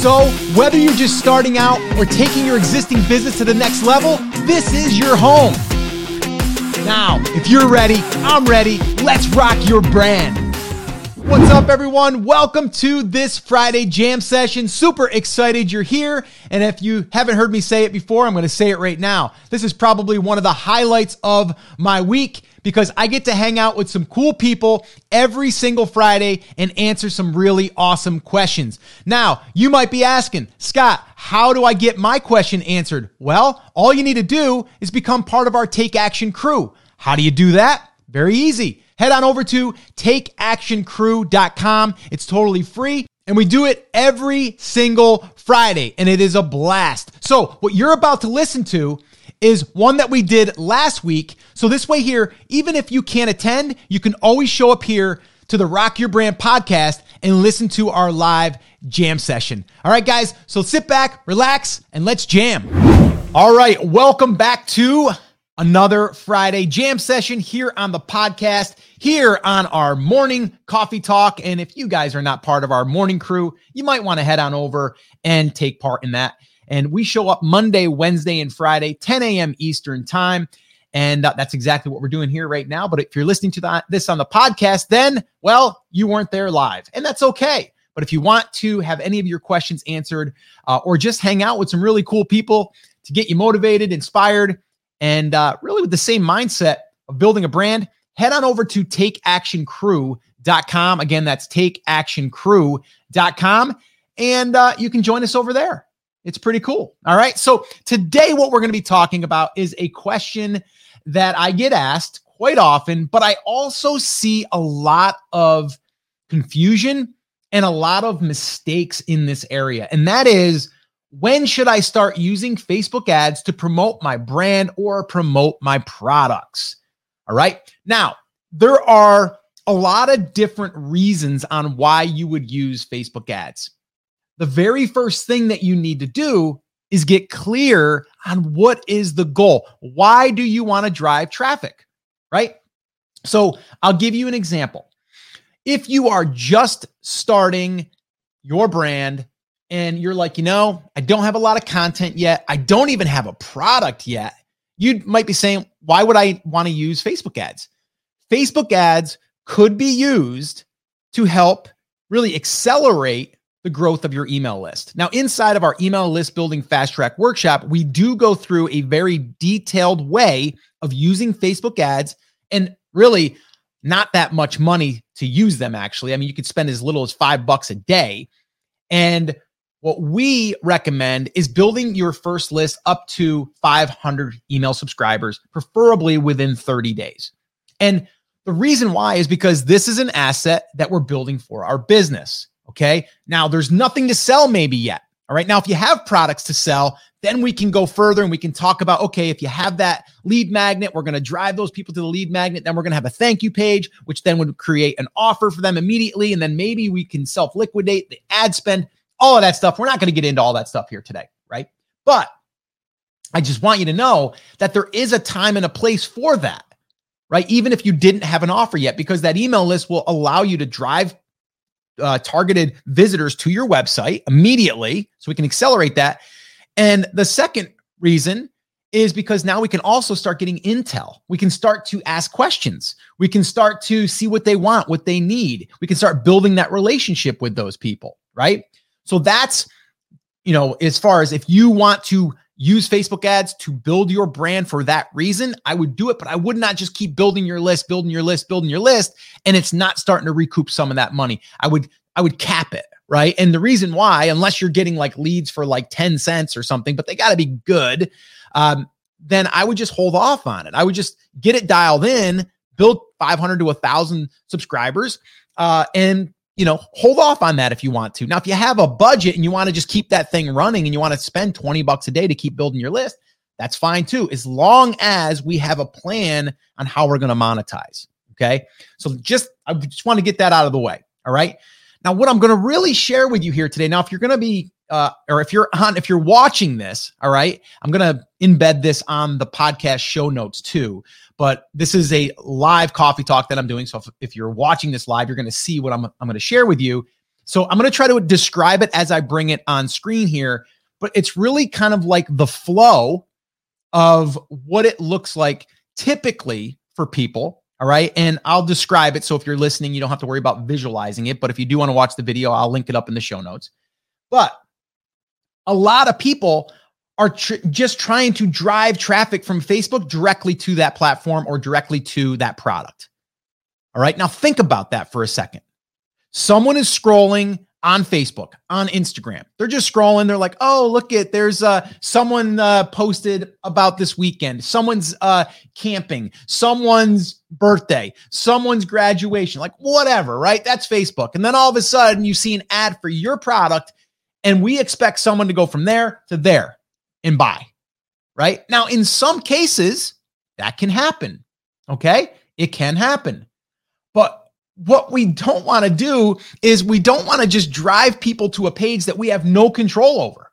So, whether you're just starting out or taking your existing business to the next level, this is your home. Now, if you're ready, I'm ready. Let's rock your brand. What's up, everyone? Welcome to this Friday Jam Session. Super excited you're here. And if you haven't heard me say it before, I'm going to say it right now. This is probably one of the highlights of my week because I get to hang out with some cool people every single Friday and answer some really awesome questions. Now, you might be asking, Scott, how do I get my question answered? Well, all you need to do is become part of our Take Action Crew. How do you do that? Very easy. Head on over to TakeActionCrew.com. It's totally free, and we do it every single Friday, and it is a blast. So what you're about to listen to is one that we did last week. So this way here, even if you can't attend, you can always show up here to the Rock Your Brand Podcast and listen to our live jam session. All right, guys, so sit back, relax, and let's jam. All right, welcome back to another Friday jam session here on the podcast, here on our morning coffee talk. And if you guys are not part of our morning crew, you might want to head on over and take part in that. And we show up Monday, Wednesday, and Friday, 10 a.m. Eastern time. And that's exactly what we're doing here right now. But if you're listening to this on the podcast, then, well, you weren't there live. And that's okay. But if you want to have any of your questions answered or just hang out with some really cool people to get you motivated, inspired, and really with the same mindset of building a brand, head on over to TakeActionCrew.com. Again, that's TakeActionCrew.com. And you can join us over there. It's pretty cool. All right. So today what we're going to be talking about is a question that I get asked quite often, but I also see a lot of confusion and a lot of mistakes in this area. And that is, when should I start using Facebook ads to promote my brand or promote my products? All right. Now, there are a lot of different reasons on why you would use Facebook ads. The very first thing that you need to do is get clear on what is the goal. Why do you want to drive traffic, right? So I'll give you an example. If you are just starting your brand, and you're like, you know, I don't have a lot of content yet. I don't even have a product yet. You might be saying, why would I want to use Facebook ads? Facebook ads could be used to help really accelerate the growth of your email list. Now, inside of our email list building fast track workshop, we do go through a very detailed way of using Facebook ads and really not that much money to use them, actually. I mean, you could spend as little as $5 a day. And what we recommend is building your first list up to 500 email subscribers, preferably within 30 days. And the reason why is because this is an asset that we're building for our business, okay? Now, there's nothing to sell maybe yet, all right? Now, if you have products to sell, then we can go further and we can talk about, okay, if you have that lead magnet, we're going to drive those people to the lead magnet. Then we're going to have a thank you page, which then would create an offer for them immediately. And then maybe we can self-liquidate the ad spend. All of that stuff. We're not going to get into all that stuff here today, right? But I just want you to know that there is a time and a place for that, right? Even if you didn't have an offer yet, because that email list will allow you to drive targeted visitors to your website immediately. So we can accelerate that. And the second reason is because now we can also start getting intel. We can start to ask questions. We can start to see what they want, what they need. We can start building that relationship with those people, right? So that's, you know, as far as if you want to use Facebook ads to build your brand for that reason, I would do it, but I would not just keep building your list, and it's not starting to recoup some of that money. I would cap it, right? And the reason why, unless you're getting like leads for like 10 cents or something, but they got to be good, then I would just hold off on it. I would just get it dialed in, build 500 to 1,000 subscribers, and you know, hold off on that if you want to. Now, if you have a budget and you want to just keep that thing running and you want to spend $20 a day to keep building your list, That's fine too, as long as we have a plan on how we're going to monetize. Okay. So I just want to get that out of the way. All right. Now, what I'm going to really share with you here today. Now, if you're going to be, if you're watching this, all right, I'm going to embed this on the podcast show notes too, but this is a live coffee talk that I'm doing. So if you're watching this live, you're going to see what I'm going to share with you. So I'm going to try to describe it as I bring it on screen here, but it's really kind of like the flow of what it looks like typically for people. All right. And I'll describe it. So if you're listening, you don't have to worry about visualizing it, but if you do want to watch the video, I'll link it up in the show notes. But a lot of people are just trying to drive traffic from Facebook directly to that platform or directly to that product. All right. Now think about that for a second. Someone is scrolling on Facebook, on Instagram. They're just scrolling. They're like, oh, look at, there's someone posted about this weekend. Someone's camping, someone's birthday, someone's graduation, like whatever, right? That's Facebook. And then all of a sudden you see an ad for your product and we expect someone to go from there to there and buy, right? Now, in some cases, that can happen, okay? It can happen. But what we don't want to do is we don't want to just drive people to a page that we have no control over,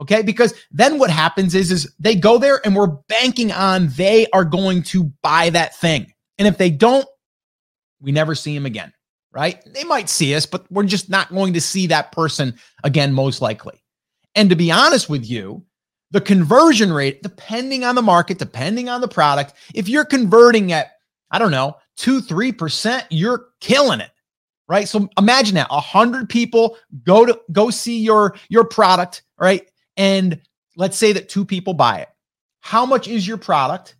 okay? Because then what happens is they go there and we're banking on they are going to buy that thing. And if they don't, we never see them again, right? They might see us, but we're just not going to see that person again, most likely. And to be honest with you, the conversion rate, depending on the market, depending on the product, if you're converting at, I don't know, 2-3%, you're killing it, right? So imagine that 100 people go see your product, right? And let's say that 2 people buy it. How much is your product?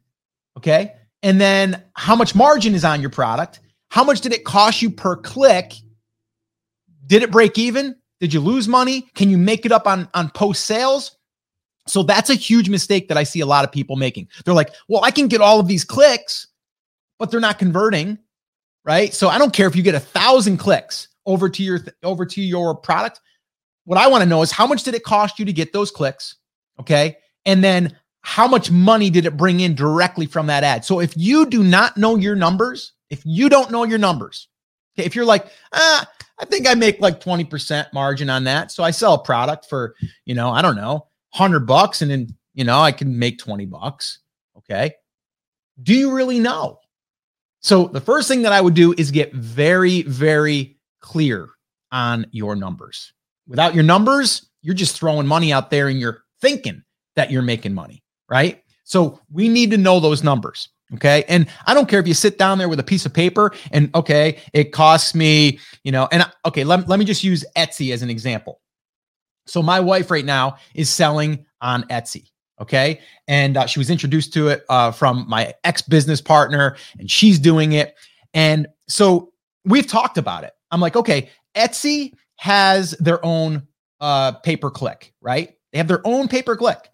Okay. And then how much margin is on your product? How much did it cost you per click? Did it break even? Did you lose money? Can you make it up on post sales? So that's a huge mistake that I see a lot of people making. They're like, well, I can get all of these clicks, but they're not converting, right? So I don't care if you get 1,000 clicks over to your product. What I want to know is how much did it cost you to get those clicks, okay? And then how much money did it bring in directly from that ad? So if you do not know your numbers, okay, if you're like, I think I make like 20% margin on that, so I sell a product for, I don't know, $100, and then, I can make $20, okay? Do you really know? So the first thing that I would do is get very, very clear on your numbers. Without your numbers, you're just throwing money out there and you're thinking that you're making money, right? So we need to know those numbers, okay? And I don't care if you sit down there with a piece of paper and, okay, it costs me, let me just use Etsy as an example. So my wife right now is selling on Etsy. Okay. And she was introduced to it from my ex-business partner, and she's doing it. And so we've talked about it. I'm like, okay, Etsy has their own pay-per-click, right? They have their own pay-per-click.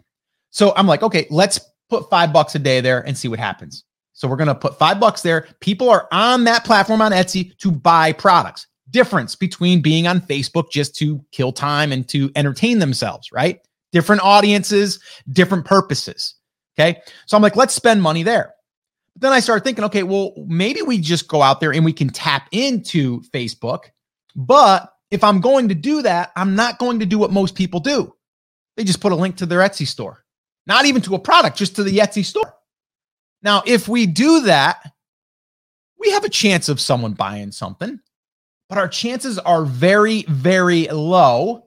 So I'm like, okay, let's put $5 a day there and see what happens. So we're going to put $5 there. People are on that platform on Etsy to buy products. Difference between being on Facebook just to kill time and to entertain themselves, right? Different audiences, different purposes, okay? So I'm like, let's spend money there. But then I started thinking, okay, well, maybe we just go out there and we can tap into Facebook. But if I'm going to do that, I'm not going to do what most people do. They just put a link to their Etsy store, not even to a product, just to the Etsy store. Now, if we do that, we have a chance of someone buying something, but our chances are very, very low.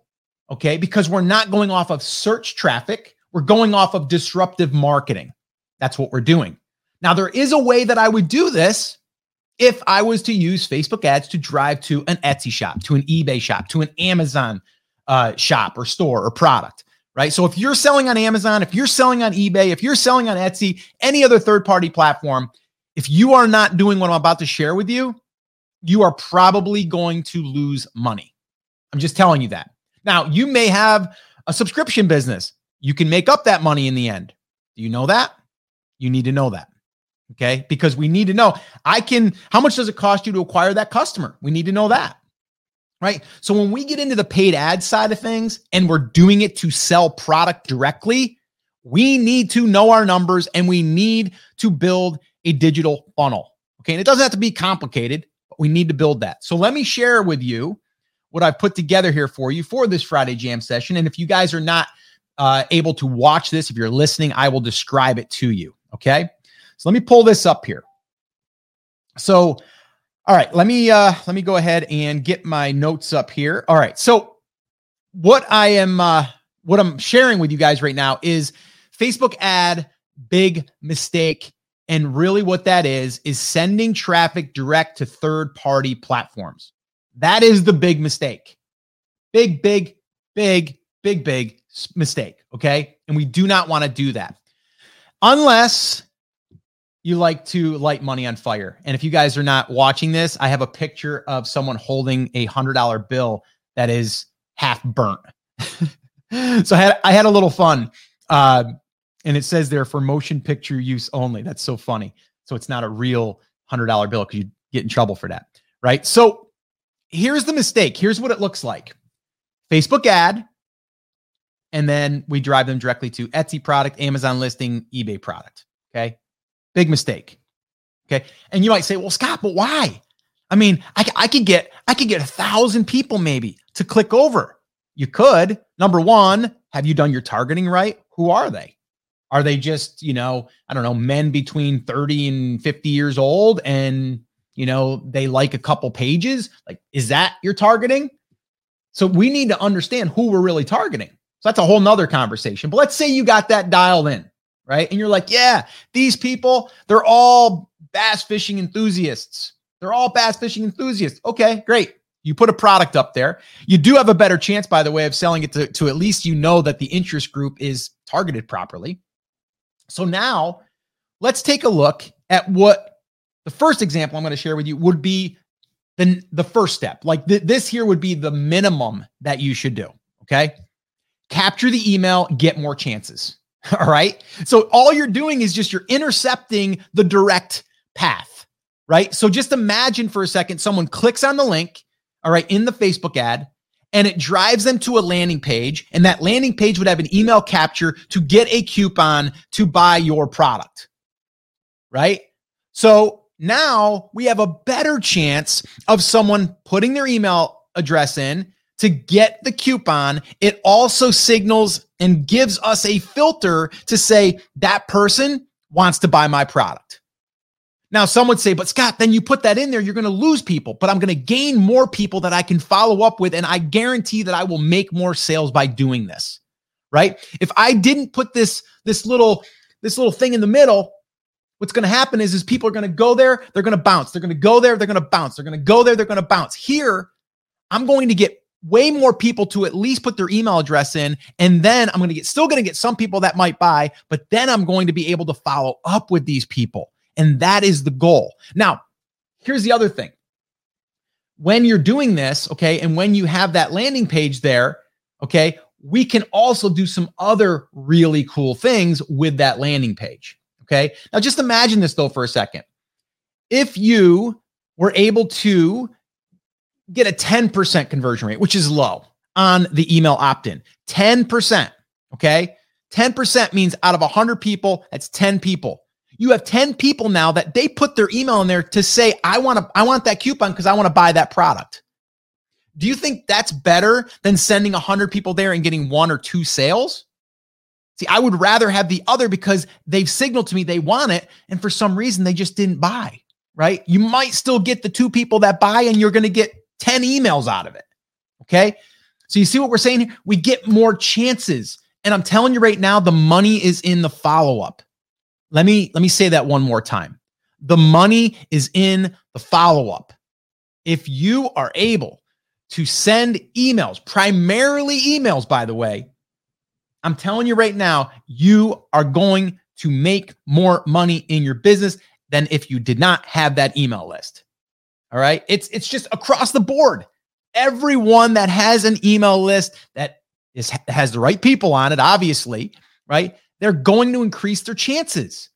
Okay, because we're not going off of search traffic. We're going off of disruptive marketing. That's what we're doing. Now, there is a way that I would do this if I was to use Facebook ads to drive to an Etsy shop, to an eBay shop, to an Amazon shop or store or product, right? So if you're selling on Amazon, if you're selling on eBay, if you're selling on Etsy, any other third-party platform, if you are not doing what I'm about to share with you, you are probably going to lose money. I'm just telling you that. Now, you may have a subscription business. You can make up that money in the end. Do you know that? You need to know that, okay? Because we need to know, how much does it cost you to acquire that customer? We need to know that, right? So when we get into the paid ad side of things and we're doing it to sell product directly, We need to know our numbers and we need to build a digital funnel. Okay. And it doesn't have to be complicated, but we need to build that. So let me share with you what I've put together here for you for this Friday Jam session. And if you guys are not able to watch this, if you're listening, I will describe it to you. Okay. So let me pull this up here. So, all right, let me go ahead and get my notes up here. All right. So what I'm sharing with you guys right now is Facebook ad, big mistake. And really what that is sending traffic direct to third-party platforms. That is the big mistake. Big mistake. Okay. And we do not want to do that unless you like to light money on fire. And if you guys are not watching this, I have a picture of someone holding a $100 bill that is half burnt. So I had a little fun. And it says there for motion picture use only. That's so funny. So it's not a real $100 bill because you get in trouble for that. Right. So here's the mistake. Here's what it looks like. Facebook ad. And then we drive them directly to Etsy product, Amazon listing, eBay product. Okay. Big mistake. Okay. And you might say, well, Scott, but why? I mean, I could get 1,000 people maybe to click over. You could. Number one, have you done your targeting right? Who are they? Are they just, I don't know, men between 30 and 50 years old and, they like a couple pages? Like, is that your targeting? So we need to understand who we're really targeting. So that's a whole nother conversation. But let's say you got that dialed in, right? And you're like, yeah, these people, they're all bass fishing enthusiasts. Okay, great. You put a product up there. You do have a better chance, by the way, of selling it to at least that the interest group is targeted properly. So now let's take a look at what the first example I'm going to share with you would be the first step. Like this here would be the minimum that you should do, okay? Capture the email, get more chances, all right? So all you're doing is just you're intercepting the direct path, right? So just imagine for a second someone clicks on the link, all right, in the Facebook ad, and it drives them to a landing page, and that landing page would have an email capture to get a coupon to buy your product, right? So now we have a better chance of someone putting their email address in to get the coupon. It also signals and gives us a filter to say that person wants to buy my product. Now, some would say, but Scott, then you put that in there, you're going to lose people, but I'm going to gain more people that I can follow up with. And I guarantee that I will make more sales by doing this, right? If I didn't put this little thing in the middle, what's going to happen is people are going to go there. They're going to bounce. They're going to go there. They're going to bounce. They're going to go there. They're going to bounce. Here, I'm going to get way more people to at least put their email address in. And then I'm going to still going to get some people that might buy, but then I'm going to be able to follow up with these people. And that is the goal. Now, here's the other thing. When you're doing this, okay, and when you have that landing page there, okay, we can also do some other really cool things with that landing page, okay? Now, just imagine this, though, for a second. If you were able to get a 10% conversion rate, which is low, on the email opt-in, 10%, okay? 10% means out of 100 people, that's 10 people. You have 10 people now that they put their email in there to say, I want that coupon because I want to buy that product. Do you think that's better than sending 100 people there and getting 1 or 2 sales? See, I would rather have the other because they've signaled to me they want it. And for some reason, they just didn't buy, right? You might still get the 2 people that buy and you're going to get 10 emails out of it, okay? So you see what we're saying here? We get more chances. And I'm telling you right now, the money is in the follow-up. Let me say that one more time. The money is in the follow-up. If you are able to send emails, primarily emails, by the way, I'm telling you right now, you are going to make more money in your business than if you did not have that email list. All right? It's just across the board. Everyone that has an email list that has the right people on it, obviously, right? They're going to increase their chances,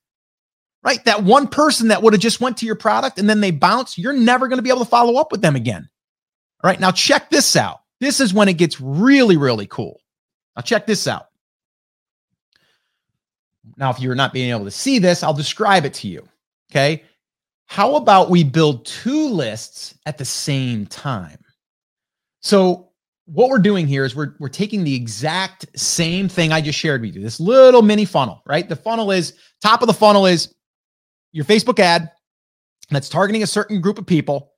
right? That one person that would have just went to your product and then they bounce, you're never going to be able to follow up with them again. All right, now check this out. This is when it gets really, really cool. Now check this out. Now, if you're not being able to see this, I'll describe it to you. Okay. How about we build two lists at the same time? So what we're doing here is we're taking the exact same thing I just shared with you, this little mini funnel, right? The funnel is, top of the funnel is your Facebook ad that's targeting a certain group of people.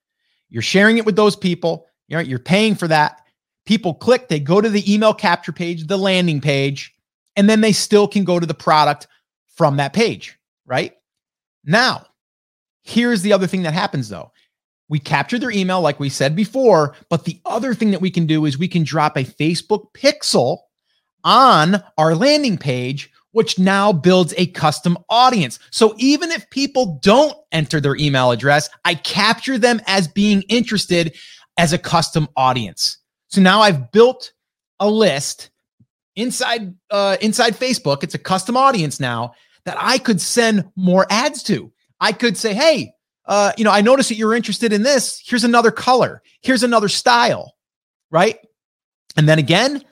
You're sharing it with those people. You're paying for that. People click, they go to the email capture page, the landing page, and then they still can go to the product from that page, right? Now, here's the other thing that happens though. We capture their email, like we said before, but the other thing that we can do is we can drop a Facebook pixel on our landing page, which now builds a custom audience. So even if people don't enter their email address, I capture them as being interested as a custom audience. So now I've built a list inside Facebook. It's a custom audience now that I could send more ads to. I could say, hey, I noticed that you're interested in this. Here's another color. Here's another style, right? And then again,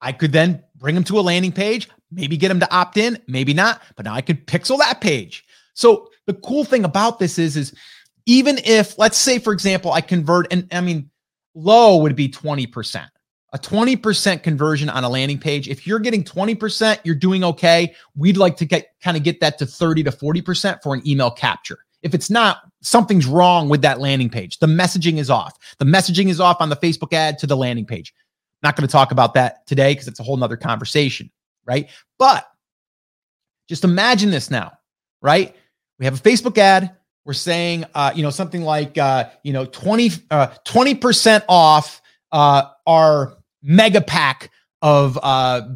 I could then bring them to a landing page, maybe get them to opt in, maybe not, but now I could pixel that page. So the cool thing about this is even if, let's say, for example, I convert, and I mean, low would be 20%. A 20% conversion on a landing page. If you're getting 20%, you're doing okay. We'd like to get that to 30 to 40% for an email capture. If it's not, something's wrong with that landing page. The messaging is off. The messaging is off on the Facebook ad to the landing page. Not going to talk about that today because it's a whole nother conversation, right? But just imagine this now, right? We have a Facebook ad. We're saying, something like, 20% off our mega pack of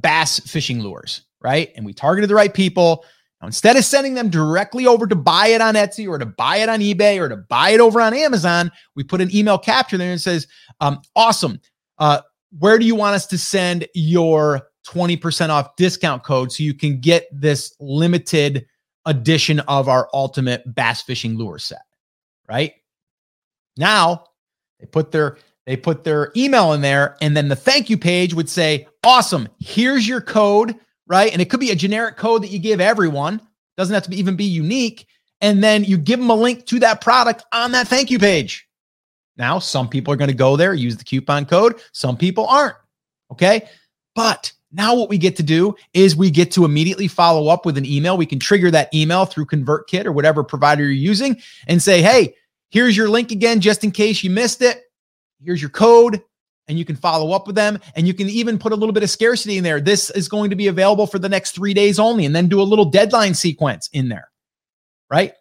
bass fishing lures, right? And we targeted the right people. Now, instead of sending them directly over to buy it on Etsy or to buy it on eBay or to buy it over on Amazon, we put an email capture there and it says, awesome. Where do you want us to send your 20% off discount code so you can get this limited edition of our ultimate bass fishing lure set, right? Now they put their email in there, and then the thank you page would say, awesome, here's your code, right? And it could be a generic code that you give everyone. Doesn't have to even be unique. And then you give them a link to that product on that thank you page. Now, some people are going to go there, use the coupon code. Some people aren't, okay? But now what we get to do is we get to immediately follow up with an email. We can trigger that email through ConvertKit or whatever provider you're using and say, hey, here's your link again, just in case you missed it. Here's your code, and you can follow up with them. And you can even put a little bit of scarcity in there. This is going to be available for the next 3 days only, and then do a little deadline sequence in there, right?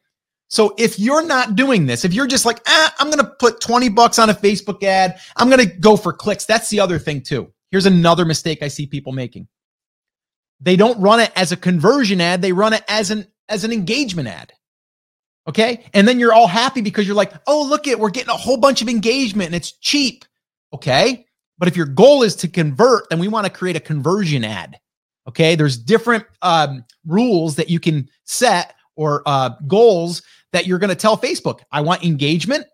So if you're not doing this, if you're just like, I'm going to put $20 on a Facebook ad, I'm going to go for clicks. That's the other thing too. Here's another mistake I see people making. They don't run it as a conversion ad. They run it as an engagement ad. Okay. And then you're all happy because you're like, oh, look it, we're getting a whole bunch of engagement and it's cheap. Okay. But if your goal is to convert, then we want to create a conversion ad. Okay. There's different rules that you can set or goals that you're going to tell Facebook. I want engagement,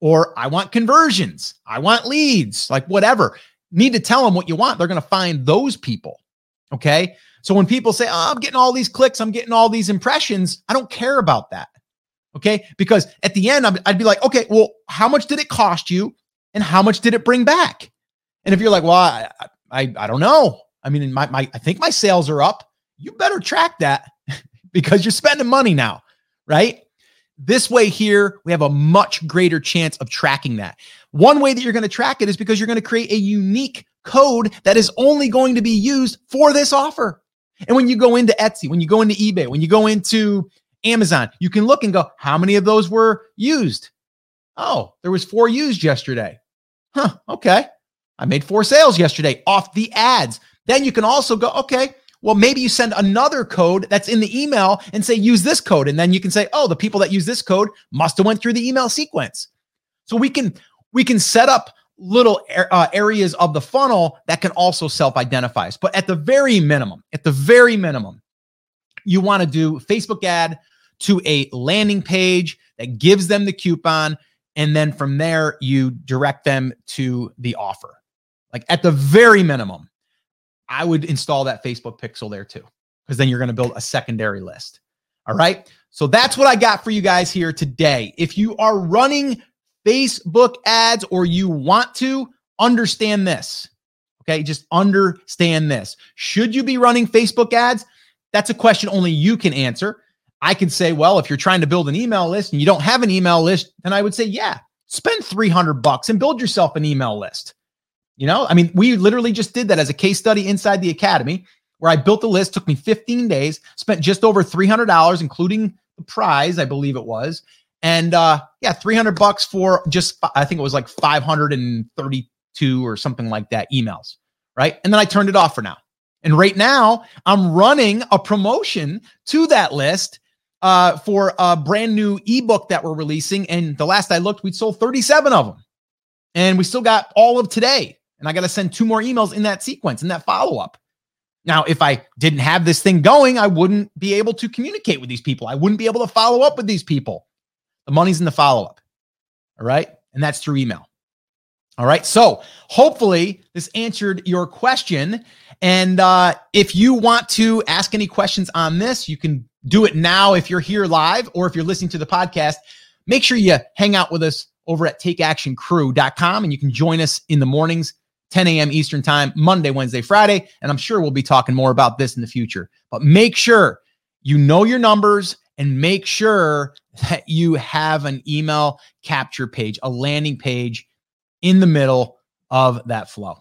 or I want conversions. I want leads, like whatever. Need to tell them what you want. They're going to find those people. Okay. So when people say, oh, I'm getting all these clicks, I'm getting all these impressions, I don't care about that. Okay. Because at the end, I'd be like, okay, well, how much did it cost you? And how much did it bring back? And if you're like, well, I don't know. I mean, I think my sales are up. You better track that because you're spending money now, right? This way here, we have a much greater chance of tracking that. One way that you're going to track it is because you're going to create a unique code that is only going to be used for this offer. And when you go into Etsy, when you go into eBay, when you go into Amazon, you can look and go, how many of those were used? Oh, there was 4 used yesterday. Huh, okay. I made 4 sales yesterday off the ads. Then you can also go, okay, well, maybe you send another code that's in the email and say, use this code. And then you can say, oh, the people that use this code must have went through the email sequence. So we can set up little areas of the funnel that can also self-identify us. But at the very minimum, you want to do Facebook ad to a landing page that gives them the coupon. And then from there, you direct them to the offer. Like at the very minimum, I would install that Facebook pixel there too, because then you're going to build a secondary list. All right. So that's what I got for you guys here today. If you are running Facebook ads or you want to, understand this. Okay. Just understand this. Should you be running Facebook ads? That's a question only you can answer. I can say, well, if you're trying to build an email list and you don't have an email list, then I would say, yeah, spend $300 and build yourself an email list. You know, I mean, we literally just did that as a case study inside the academy where I built the list, took me 15 days, spent just over $300, including the prize, I believe it was. And yeah, $300 for just, I think it was like 532 or something like that emails, right? And then I turned it off for now. And right now I'm running a promotion to that list for a brand new ebook that we're releasing. And the last I looked, we'd sold 37 of them and we still got all of today. And I got to send 2 more emails in that sequence, in that follow-up. Now, if I didn't have this thing going, I wouldn't be able to communicate with these people. I wouldn't be able to follow up with these people. The money's in the follow-up. All right. And that's through email. All right. So hopefully this answered your question. And if you want to ask any questions on this, you can do it now if you're here live or if you're listening to the podcast. Make sure you hang out with us over at TakeActionCrew.com, and you can join us in the mornings, 10 a.m. Eastern time, Monday, Wednesday, Friday. And I'm sure we'll be talking more about this in the future. But make sure you know your numbers and make sure that you have an email capture page, a landing page in the middle of that flow.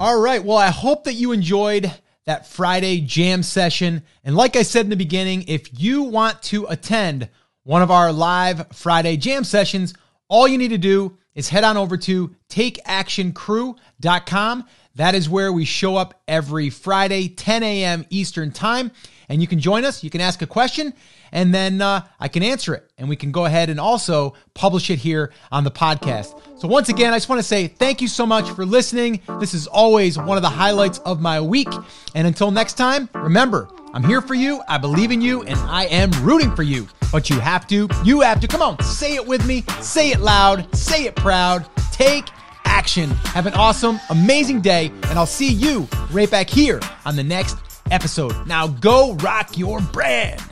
All right. Well, I hope that you enjoyed that Friday jam session. And like I said in the beginning, if you want to attend one of our live Friday jam sessions, all you need to do is head on over to takeactioncrew.com. That is where we show up every Friday, 10 a.m. Eastern time. And you can join us. You can ask a question, and then I can answer it. And we can go ahead and also publish it here on the podcast. So once again, I just want to say thank you so much for listening. This is always one of the highlights of my week. And until next time, remember, I'm here for you. I believe in you, and I am rooting for you. But you have to, come on, say it with me, say it loud, say it proud, take action. Have an awesome, amazing day, and I'll see you right back here on the next episode. Now go rock your brand.